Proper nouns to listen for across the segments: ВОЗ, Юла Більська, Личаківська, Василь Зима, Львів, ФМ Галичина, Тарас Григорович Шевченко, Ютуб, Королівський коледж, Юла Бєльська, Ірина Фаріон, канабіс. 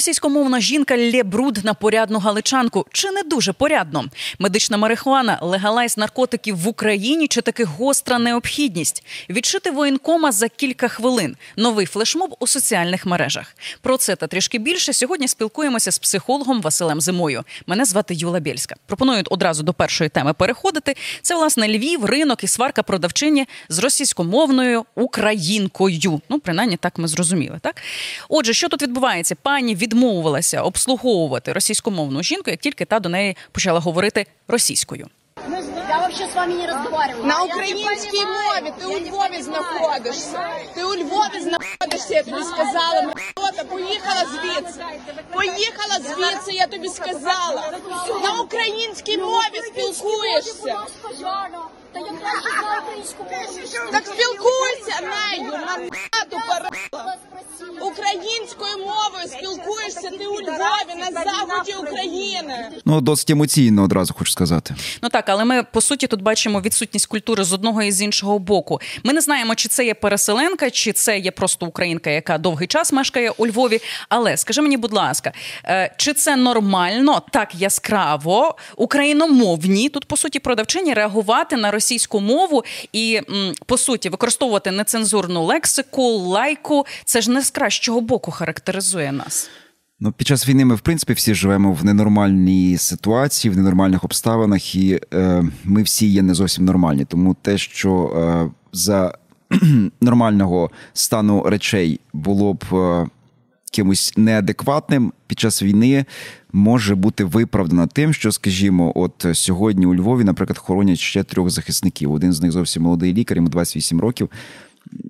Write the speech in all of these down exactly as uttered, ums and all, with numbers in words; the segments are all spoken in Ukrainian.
Російськомовна жінка лє бруд на порядну галичанку. Чи не дуже порядно? Медична марихуана, легалайз наркотиків в Україні чи таки гостра необхідність? Відшити воєнкома за кілька хвилин. Новий флешмоб у соціальних мережах. Про це та трішки більше сьогодні спілкуємося з психологом Василем Зимою. Мене звати Юла Більська. Пропоную одразу до першої теми переходити. Це, власне, Львів, ринок і сварка продавчині з російськомовною українкою. Ну, принаймні, так ми зрозуміли, так? Отже, що тут відбувається? Пані відмовилася обслуговувати російськомовну жінку, як тільки та до неї почала говорити російською. Я вообще с вами не разговариваю. На украинской мове. Ты у Львове находишься. Ты у Львове находишься, я тебе сказала. Мрта, поїхала звідси. Поїхала звідси, я тобі сказала. На українській мові спілкуєшся. Так спілкуйся нею, на мрту порала. Українською мовою спілкуєшся ти у Львові, на заході України. Ну, досить емоційно одразу хочу сказати. Ну так, але ми, по суті, тут бачимо відсутність культури з одного і з іншого боку. Ми не знаємо, чи це є переселенка, чи це є просто українка, яка довгий час мешкає у Львові. Але, скажи мені, будь ласка, чи це нормально, так яскраво, україномовні, тут, по суті, продавчині, реагувати на російську мову і, по суті, використовувати нецензурну лексику, лайку, це ж не з кращого боку характеризує нас? Ну, під час війни ми, в принципі, всі живемо в ненормальній ситуації, в ненормальних обставинах, і е, ми всі є не зовсім нормальні. Тому те, що е, за нормального стану речей було б е, кимось неадекватним під час війни, може бути виправдано тим, що, скажімо, от сьогодні у Львові, наприклад, хоронять ще трьох захисників. Один з них зовсім молодий лікар, йому двадцять вісім років.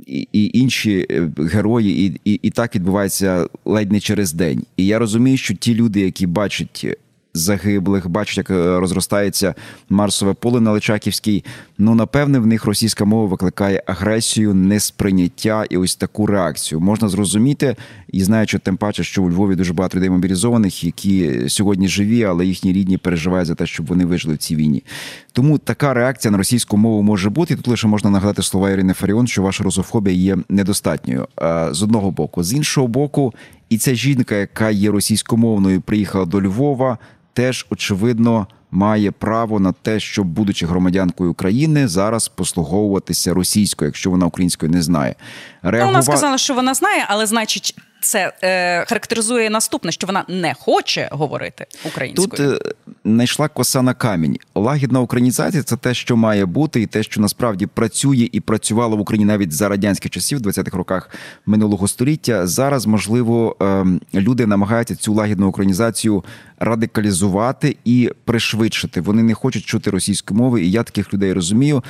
І, і інші герої, і, і, і так відбувається ледь не через день. І я розумію, що ті люди, які бачать загиблих, бачать, як розростається Марсове поле на Личаківській, ну, напевне, в них російська мова викликає агресію, несприйняття і ось таку реакцію. Можна зрозуміти, і знаючи тим паче, що у Львові дуже багато людей мобілізованих, які сьогодні живі, але їхні рідні переживають за те, щоб вони вижили в цій війні. Тому така реакція на російську мову може бути, і тут лише можна нагадати слова Ірини Фаріон, що ваша русофобія є недостатньою. З одного боку. З іншого боку, і ця жінка, яка є російськомовною, приїхала до Львова, теж, очевидно, має право на те, щоб, будучи громадянкою України, зараз послуговуватися російською, якщо вона українською не знає. Реагува... Вона сказала, що вона знає, але, значить, це е, характеризує наступне, що вона не хоче говорити українською. Тут знайшла е, коса на камінь. Лагідна українізація – це те, що має бути, і те, що насправді працює і працювало в Україні навіть за радянських часів, в двадцятих роках минулого століття. Зараз, можливо, е, люди намагаються цю лагідну українізацію радикалізувати і пришвидшити. Вони не хочуть чути російської мови, і я таких людей розумію.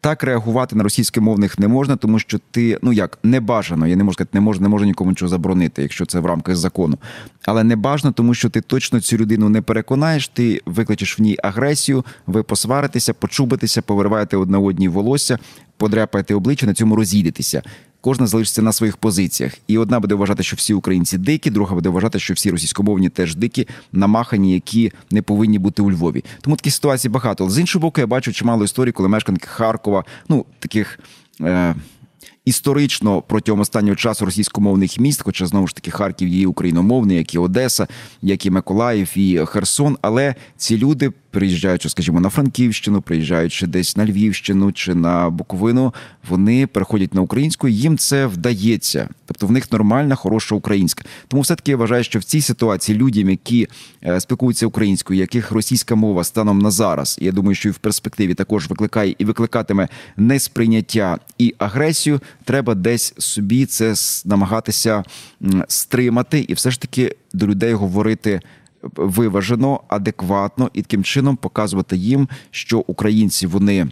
Так реагувати на російськомовних не можна, тому що ти, ну як, не бажано, я не можу сказати, не можу, не можу нікому нічого заборонити, якщо це в рамках закону. Але не бажано, тому що ти точно цю людину не переконаєш, ти викличеш в ній агресію, ви посваритеся, почубитеся, повириваєте одне одній волосся, подряпаєте обличчя, на цьому розійдетеся. Кожна залишиться на своїх позиціях. І одна буде вважати, що всі українці дикі, друга буде вважати, що всі російськомовні теж дикі, намахані, які не повинні бути у Львові. Тому такі ситуації багато. Але з іншого боку, я бачу чимало історій, коли мешканки Харкова, ну, таких... Е- Історично протягом останнього часу російськомовних міст, хоча, знову ж таки, Харків є україномовний, як і Одеса, як і Миколаїв, і Херсон, але ці люди, приїжджаючи, скажімо, на Франківщину, приїжджаючи десь на Львівщину чи на Буковину, вони переходять на українську, їм це вдається. Тобто в них нормальна, хороша українська. Тому все-таки я вважаю, що в цій ситуації людям, які спілкуються українською, яких російська мова станом на зараз, я думаю, що і в перспективі також викликає і викликатиме несприйняття і агресію, треба десь собі це намагатися стримати і все ж таки до людей говорити виважено, адекватно і таким чином показувати їм, що українці, вони,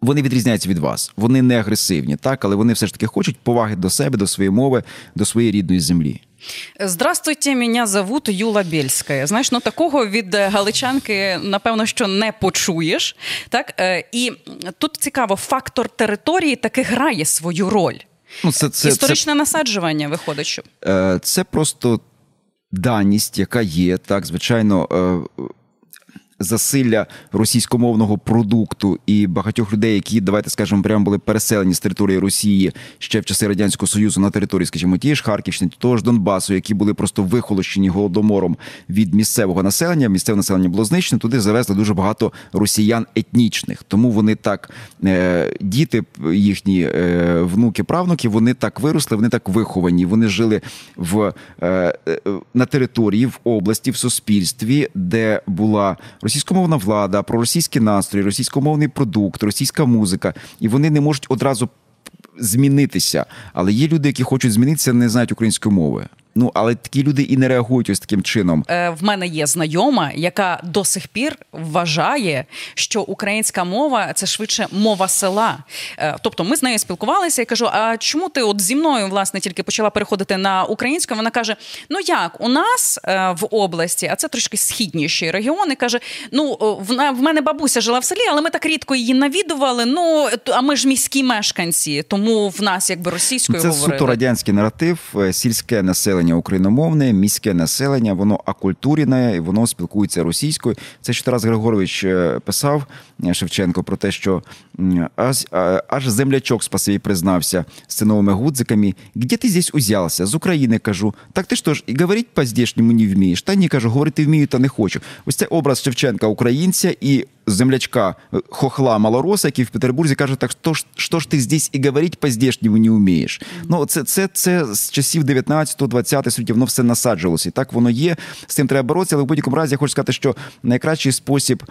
вони відрізняються від вас, вони не агресивні, так, але вони все ж таки хочуть поваги до себе, до своєї мови, до своєї рідної землі. Здравствуйте, меня зовут Юла Бельская. Знаєш, ну такого від галичанки, напевно, що не почуєш. Так? І тут цікаво, фактор території таки грає свою роль. Ну, це, це, Історичне це, насаджування, виходить, що... Це просто даність, яка є, так, звичайно... засилля російськомовного продукту і багатьох людей, які, давайте скажемо, прямо були переселені з території Росії ще в часи Радянського Союзу на території, скажімо, тієї ж Харківщини, того ж Донбасу, які були просто вихолощені голодомором від місцевого населення, місцеве населення було знищено, туди завезли дуже багато росіян етнічних. Тому вони так, діти їхні, внуки, правнуки, вони так виросли, вони так виховані, вони жили в, на території, в області, в суспільстві, де була російськомовна влада, проросійські настрої, російськомовний продукт, російська музика, і вони не можуть одразу змінитися. Але є люди, які хочуть змінитися, не знають української мови. Ну, але такі люди і не реагують ось таким чином. В мене є знайома, яка до сих пір вважає, що українська мова – це швидше мова села. Тобто ми з нею спілкувалися, я кажу, а чому ти от зі мною, власне, тільки почала переходити на українську? Вона каже, ну як, у нас в області, а це трошки східніші регіони, каже, ну, в мене бабуся жила в селі, але ми так рідко її навідували, ну, а ми ж міські мешканці, тому в нас якби російською це говорили. Це суто радянський наратив, сільське населення україномовне, міське населення, воно акультурене, і воно спілкується російською. Це ще Тарас Григорович писав, Шевченко, про те, що аж, аж землячок спасивій признався з циновими гудзиками. «Где ти здесь узявся? З України, кажу. Так ти що ж, і говорити по-здешньому не вмієш? Та ні, кажу, говорити вмію, та не хочу». Ось це образ Шевченка, українця, і землячка, хохла, малороса, який в Петербурзі каже, так що ж, що ж ти здесь і говорити по-здешньому не вмієш? Ну, це, це, це з часів дев'ятнадцятого-двадцятого століття, воно все насаджувалося. І так воно є, з цим треба боротися, але в будь-якому разі я хочу сказати, що найкращий спосіб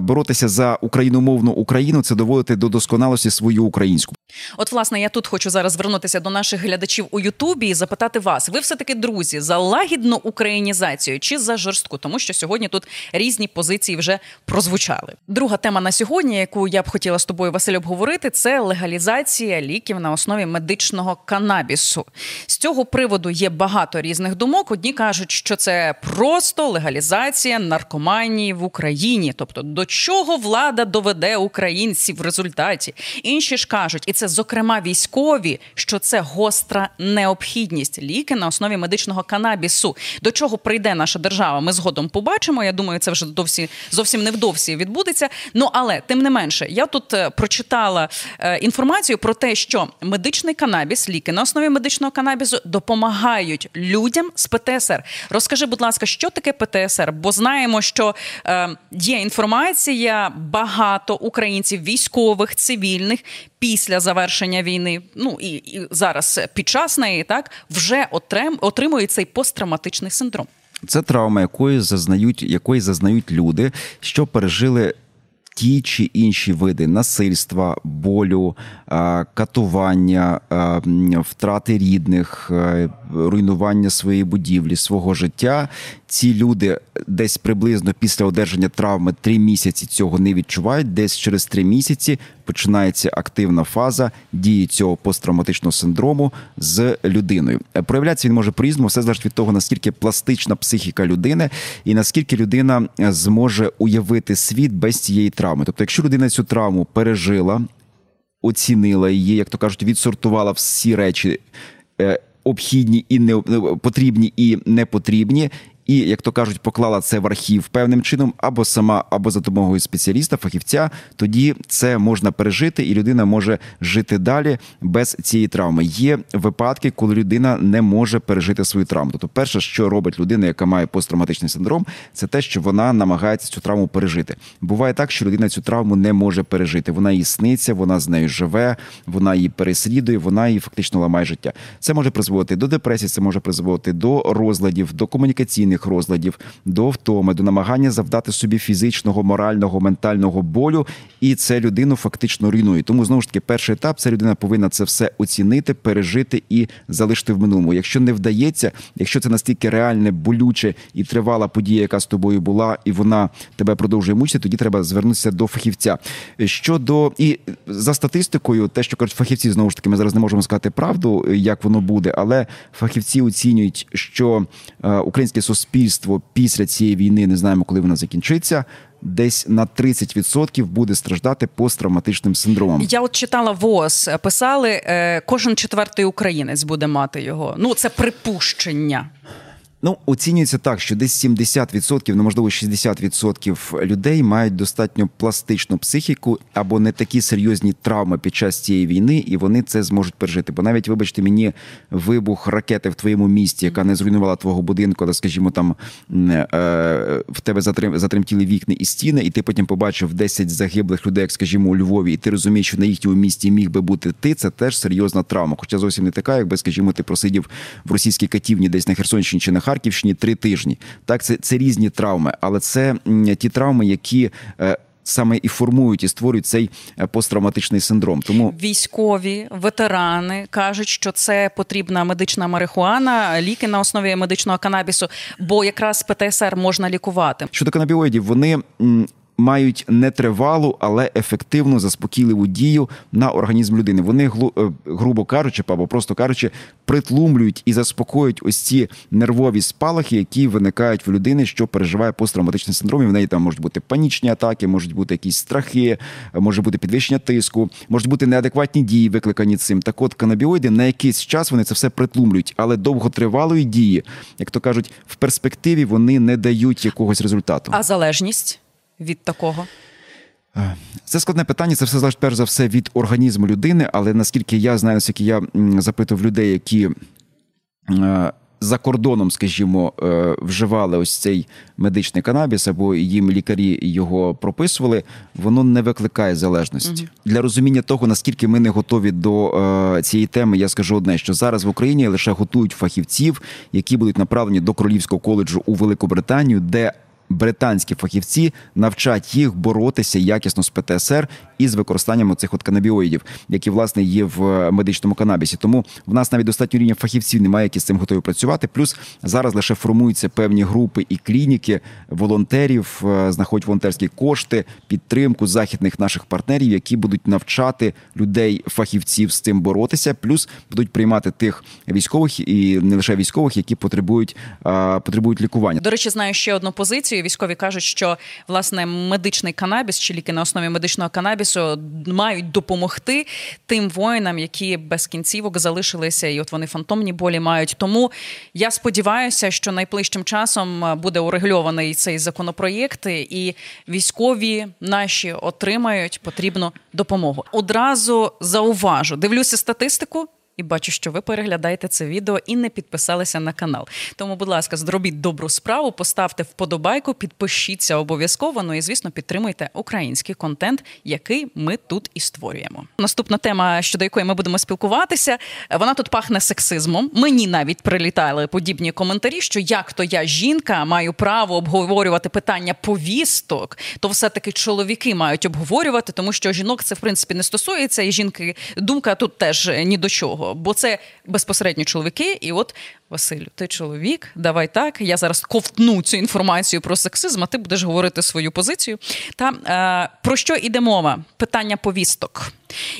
боротися за україномовну Україну – це доводити до досконалості свою українську. От, власне, я тут хочу зараз звернутися до наших глядачів у Ютубі і запитати вас. Ви все-таки, друзі, за лагідну українізацію чи за жорстку? Тому що сьогодні тут різні позиції вже прозвучали. Друга тема на сьогодні, яку я б хотіла з тобою, Василь, обговорити, це легалізація ліків на основі медичного канабісу. З цього приводу є багато різних думок. Одні кажуть, що це просто легалізація наркоманії в Україні. Тобто, до чого влада доведе українців в результаті? Інші ж кажуть, і це, зокрема, військові, що це гостра необхідність. Ліки на основі медичного канабісу. До чого прийде наша держава, ми згодом побачимо. Я думаю, це вже довсі, зовсім невдовзі відбудеться. Ну, але, тим не менше, я тут прочитала е, інформацію про те, що медичний канабіс, ліки на основі медичного канабісу допомагають людям з Пе Те Ес Ер. Розкажи, будь ласка, що таке Пе Те Ес Ер? Бо знаємо, що е, є інформація, багато українців, військових, цивільних, після завершення війни, ну і, і зараз під час неї, так, вже отрим, отримує цей посттравматичний синдром. Це травма, якої зазнають, якої зазнають люди, що пережили ті чи інші види насильства, болю, катування, втрати рідних, руйнування своєї будівлі, свого життя. Ці люди десь приблизно після одержання травми три місяці цього не відчувають, десь через три місяці починається активна фаза дії цього посттравматичного синдрому з людиною. Проявляється він може по-різному, все залежить від того, наскільки пластична психіка людини і наскільки людина зможе уявити світ без цієї травми. Тобто, якщо людина цю травму пережила, оцінила її, як то кажуть, відсортувала всі речі обхідні і не потрібні і непотрібні, і, як то кажуть, поклала це в архів певним чином, або сама, або за допомогою спеціаліста, фахівця, тоді це можна пережити, і людина може жити далі без цієї травми. Є випадки, коли людина не може пережити свою травму. Тобто перше, що робить людина, яка має посттравматичний синдром, це те, що вона намагається цю травму пережити. Буває так, що людина цю травму не може пережити. Вона їй сниться, вона з нею живе, вона її переслідує, вона її фактично ламає життя. Це може призводити до депресії, це може призводити до розладів, до комунікаційних розладів, до втоми, до намагання завдати собі фізичного, морального, ментального болю, і це людину фактично руйнує. Тому, знову ж таки, перший етап – це людина повинна це все оцінити, пережити і залишити в минулому. Якщо не вдається, якщо це настільки реальне, болюче і тривала подія, яка з тобою була, і вона тебе продовжує мучити, тоді треба звернутися до фахівця. Щодо, і за статистикою, те, що кажуть фахівці, знову ж таки, ми зараз не можемо сказати правду, як воно буде, але фахівці оцінюють, що українське суспільство Суспільство після цієї війни, не знаємо, коли вона закінчиться, десь на тридцять відсотків буде страждати посттравматичним синдромом. Я от читала ВОЗ, писали, кожен четвертий українець буде мати його. Ну, це припущення. Ну, оцінюється так, що десь сімдесят відсотків, ну, можливо, шістдесят відсотків людей мають достатньо пластичну психіку або не такі серйозні травми під час цієї війни, і вони це зможуть пережити. Бо навіть, вибачте мені, вибух ракети в твоєму місті, яка не зруйнувала твого будинку, але, скажімо, там в тебе затремтіли вікна і стіни, і ти потім побачив десять загиблих людей, як, скажімо, у Львові, і ти розумієш, що на їхньому місті міг би бути ти, це теж серйозна травма. Хоча зовсім не така, якби, скажімо, ти просидів в російській катівні десь на Херсонщині чи на Харківщині три тижні. Так, це, це різні травми, але це ті травми, які е, саме і формують, і створюють цей посттравматичний синдром. Тому військові, ветерани кажуть, що це потрібна медична марихуана, ліки на основі медичного канабісу, бо якраз Пе Те Ес Ер можна лікувати. Щодо канабіоїдів, вони М- мають нетривалу, але ефективну заспокійливу дію на організм людини. Вони, грубо кажучи, або просто кажучи, притлумлюють і заспокоюють ось ці нервові спалахи, які виникають в людини, що переживає посттравматичний синдром. І в неї там можуть бути панічні атаки, можуть бути якісь страхи, може бути підвищення тиску, можуть бути неадекватні дії, викликані цим. Так от, канабіоїди на якийсь час вони це все притлумлюють, але довготривалої дії, як то кажуть, в перспективі вони не дають якогось результату. А залежність від такого? Це складне питання, це все залежить перш за все від організму людини, але наскільки я знаю, наскільки я запитував людей, які за кордоном, скажімо, вживали ось цей медичний канабіс, або їм лікарі його прописували, воно не викликає залежності. Угу. Для розуміння того, наскільки ми не готові до е, цієї теми, я скажу одне, що зараз в Україні лише готують фахівців, які будуть направлені до Королівського коледжу у Велику Британію, де британські фахівці навчать їх боротися якісно з Пе Те Ес Ер і з використанням оцих от канабіоїдів, які, власне, є в медичному канабісі. Тому в нас навіть достатньо рівня фахівців немає, які з цим готові працювати. Плюс зараз лише формуються певні групи і клініки волонтерів, знаходять волонтерські кошти, підтримку західних наших партнерів, які будуть навчати людей, фахівців з цим боротися, плюс будуть приймати тих військових і не лише військових, які потребують, потребують лікування. До речі, знаю ще одну позицію. Військові кажуть, що, власне, медичний канабіс чи ліки на основі медичного канабісу мають допомогти тим воїнам, які без кінцівок залишилися, і от вони фантомні болі мають. Тому я сподіваюся, що найближчим часом буде урегульований цей законопроєкт, і військові наші отримають потрібну допомогу. Одразу зауважу, дивлюся статистику, і бачу, що ви переглядаєте це відео і не підписалися на канал. Тому, будь ласка, зробіть добру справу, поставте вподобайку, підпишіться обов'язково, ну і, звісно, підтримуйте український контент, який ми тут і створюємо. Наступна тема, щодо якої ми будемо спілкуватися, вона тут пахне сексизмом. Мені навіть прилітали подібні коментарі, що як то я, жінка, маю право обговорювати питання повісток, то все-таки чоловіки мають обговорювати, тому що жінок це, в принципі, не стосується, і жінки думка тут теж ні до чого. Бо це безпосередньо чоловіки, і от, Василю, ти чоловік, давай так, я зараз ковтну цю інформацію про сексизм, а ти будеш говорити свою позицію. Та е, про що йде мова? Питання повісток.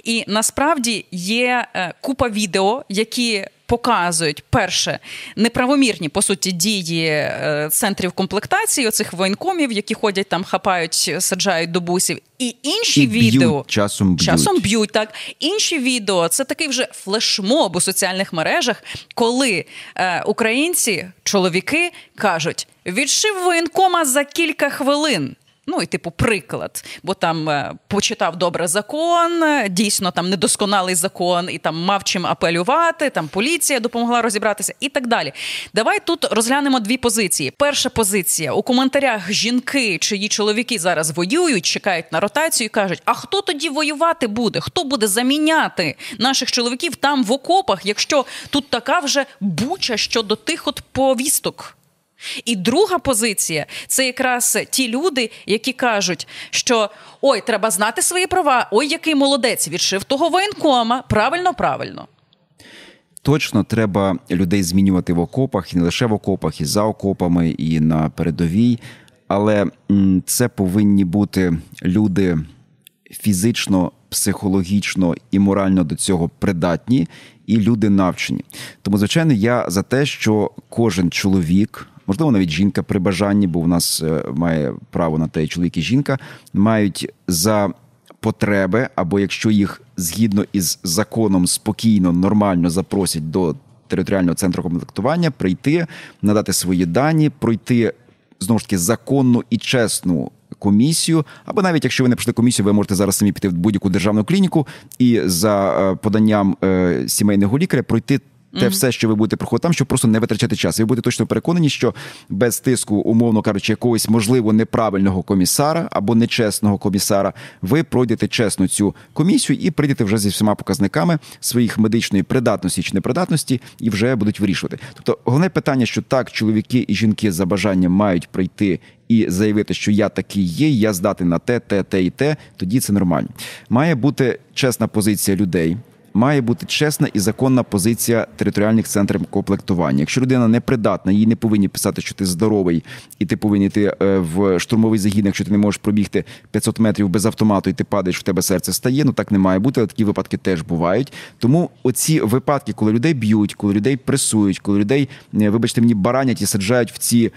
І насправді є е, купа відео, які показують, перше, неправомірні, по суті, дії центрів комплектації, оцих воєнкомів, які ходять там, хапають, саджають до бусів. І інші і відео... Б'ють, часом б'ють. Часом б'ють, так. Інші відео, це такий вже флешмоб у соціальних мережах, коли е, українці, чоловіки, кажуть, відшив воєнкома за кілька хвилин. Ну і типу приклад, бо там почитав добре закон, дійсно там недосконалий закон, і там мав чим апелювати, там поліція допомогла розібратися і так далі. Давай тут розглянемо дві позиції. Перша позиція. У коментарях жінки, чиї чоловіки зараз воюють, чекають на ротацію і кажуть, а хто тоді воювати буде? Хто буде заміняти наших чоловіків там в окопах, якщо тут така вже буча щодо тих от повісток? І друга позиція – це якраз ті люди, які кажуть, що «Ой, треба знати свої права, ой, який молодець, відшив того воєнкома, правильно, правильно». Точно треба людей змінювати в окопах, і не лише в окопах, і за окопами, і на передовій, але це повинні бути люди фізично, психологічно і морально до цього придатні, і люди навчені. Тому, звичайно, я за те, що кожен чоловік, можливо, навіть жінка при бажанні, бо в нас має право на те, чоловік і жінка, мають за потреби, або якщо їх згідно із законом спокійно, нормально запросять до територіального центру комплектування, прийти, надати свої дані, пройти, знову ж таки, законну і чесну комісію, або навіть якщо ви не пройшли комісію, ви можете зараз самі піти в будь-яку державну клініку і за поданням сімейного лікаря пройти те mm-hmm. все, що ви будете проходити там, щоб просто не витрачати час. І ви будете точно переконані, що без тиску, умовно кажучи, якогось, можливо, неправильного комісара або нечесного комісара, ви пройдете чесно цю комісію і прийдете вже зі всіма показниками своїх медичної придатності чи непридатності і вже будуть вирішувати. Тобто, головне питання, що так, чоловіки і жінки за бажанням мають прийти і заявити, що я такий є, я здатен на те, те, те і те, тоді це нормально. Має бути чесна позиція людей. Має бути чесна і законна позиція територіальних центрів комплектування. Якщо людина непридатна, їй не повинні писати, що ти здоровий, і ти повинен йти в штурмовий загін, якщо ти не можеш пробігти п'ятсот метрів без автомату, і ти падаєш, в тебе серце стає. Ну, так не має бути, але такі випадки теж бувають. Тому оці випадки, коли людей б'ють, коли людей пресують, коли людей, вибачте мені, баранять і саджають в ці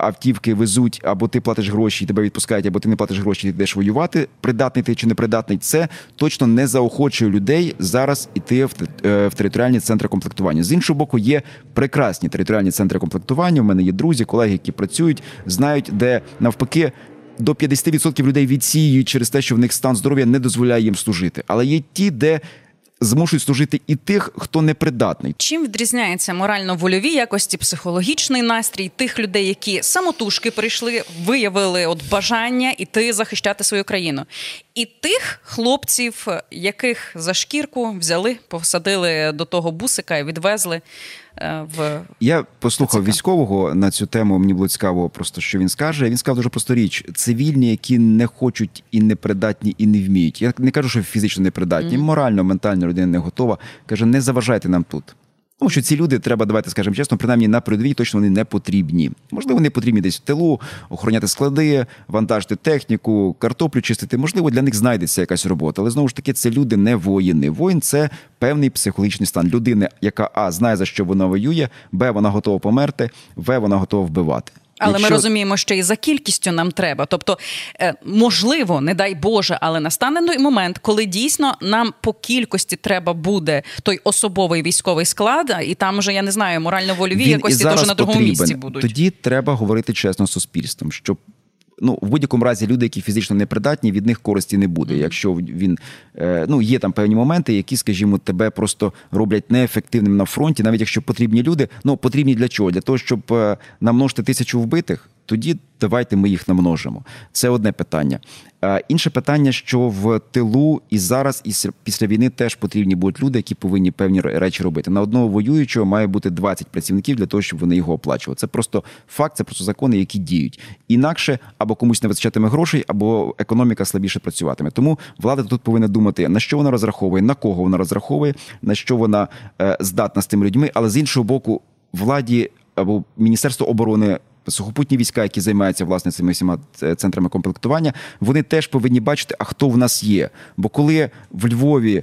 автівки, везуть, або ти платиш гроші, і тебе відпускають, або ти не платиш гроші, і ти йдеш воювати, придатний ти чи непридатний, це точно не заохочує людей зараз іти в, в територіальні центри комплектування. З іншого боку, є прекрасні територіальні центри комплектування. У мене є друзі, колеги, які працюють, знають, де навпаки до п'ятдесят відсотків людей відсіюють через те, що в них стан здоров'я не дозволяє їм служити. Але є ті, де змушують служити і тих, хто непридатний. Чим відрізняється морально-вольові якості, психологічний настрій тих людей, які самотужки прийшли, виявили от бажання іти захищати свою країну, і тих хлопців, яких за шкірку взяли, посадили до того бусика і відвезли в... Я послухав військового на цю тему, мені було цікаво просто, що він скаже. Він сказав дуже просту річ. Цивільні, які не хочуть і не придатні, і не вміють. Я не кажу, що фізично не придатні, mm-hmm. морально, ментально людина не готова. Каже, не заважайте нам тут. Тому що ці люди, треба, давайте скажемо чесно, принаймні на передовій точно вони не потрібні. Можливо, вони потрібні десь в тилу, охороняти склади, вантажити техніку, картоплю чистити. Можливо, для них знайдеться якась робота. Але, знову ж таки, це люди не воїни. Воїн – це певний психологічний стан. Людина, яка, а, знає, за що вона воює, б, вона готова померти, в, вона готова вбивати. Але якщо... ми розуміємо, що і за кількістю нам треба. Тобто, можливо, не дай Боже, але настане той момент, коли дійсно нам по кількості треба буде той особовий військовий склад, і там вже, я не знаю, морально-вольові якості дуже на другому потрібен. Місці будуть. Тоді треба говорити чесно з суспільством, щоб ну, в будь-якому разі люди, які фізично непридатні, від них користі не буде. Якщо він, ну, є там певні моменти, які, скажімо, тебе просто роблять неефективним на фронті, навіть якщо потрібні люди, ну, потрібні для чого? Для того, щоб намножити тисячу вбитих, тоді давайте ми їх намножимо. Це одне питання. Інше питання, що в тилу і зараз, і після війни теж потрібні будуть люди, які повинні певні речі робити. На одного воюючого має бути двадцять працівників для того, щоб вони його оплачували. Це просто факт, це просто закони, які діють. Інакше або комусь не вистачатиме грошей, або економіка слабіше працюватиме. Тому влада тут повинна думати, на що вона розраховує, на кого вона розраховує, на що вона здатна з тими людьми. Але з іншого боку, владі або Міністерство оборони, сухопутні війська, які займаються, власне, цими всіма центрами комплектування, вони теж повинні бачити, а хто в нас є. Бо коли в Львові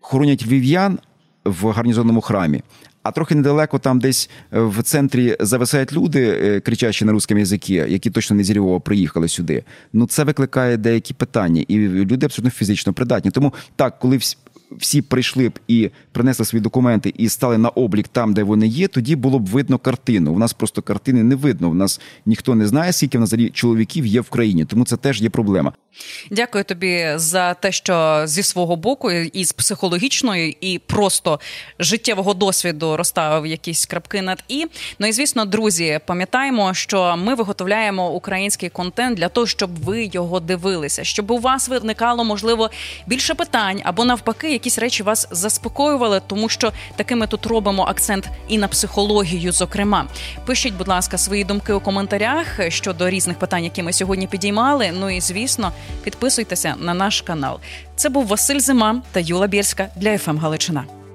хоронять львів'ян в гарнізонному храмі, а трохи недалеко там десь в центрі зависають люди, кричачі на русскому язикі, які точно не зі Львова приїхали сюди, ну це викликає деякі питання. І люди абсолютно фізично придатні. Тому так, коли всі... всі прийшли б і принесли свої документи і стали на облік там, де вони є, тоді було б видно картину. У нас просто картини не видно. У нас ніхто не знає, скільки в нас чоловіків є в країні. Тому це теж є проблема. Дякую тобі за те, що зі свого боку і з психологічної, і просто життєвого досвіду розставив якісь крапки над «і». Ну і, звісно, друзі, пам'ятаємо, що ми виготовляємо український контент для того, щоб ви його дивилися, щоб у вас виникало, можливо, більше питань або, навпаки, якісь речі вас заспокоювали, тому що таки ми тут робимо акцент і на психологію, зокрема. Пишіть, будь ласка, свої думки у коментарях щодо різних питань, які ми сьогодні підіймали. Ну і, звісно, підписуйтеся на наш канал. Це був Василь Зима та Юла Більська для ФМ Галичина.